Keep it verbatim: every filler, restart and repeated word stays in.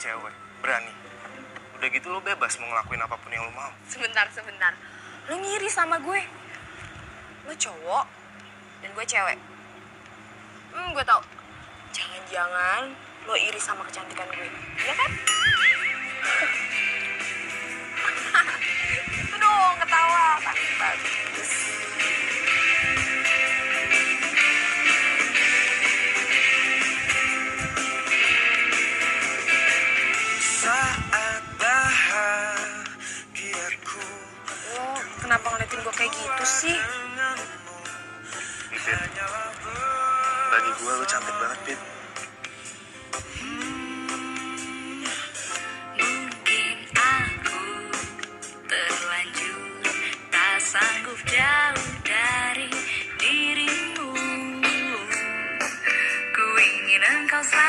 cewek, berani. Udah gitu lo bebas mau ngelakuin apapun yang lo mau. Sebentar, sebentar. Lo ngiri sama gue. Lo cowok dan gue cewek. Hmm, gue tau. Jangan-jangan lo iri sama kecantikan gue. Iya kan? Itu dong, ketawa. Paling bagus. Saat bahagiaku. Lo kenapa ngeliatin gue kayak gitu sih? Bagi gue lo cantik banget, Pit. Mungkin aku terlanjur tak sanggup jauh dari dirimu. Ku ingin engkau.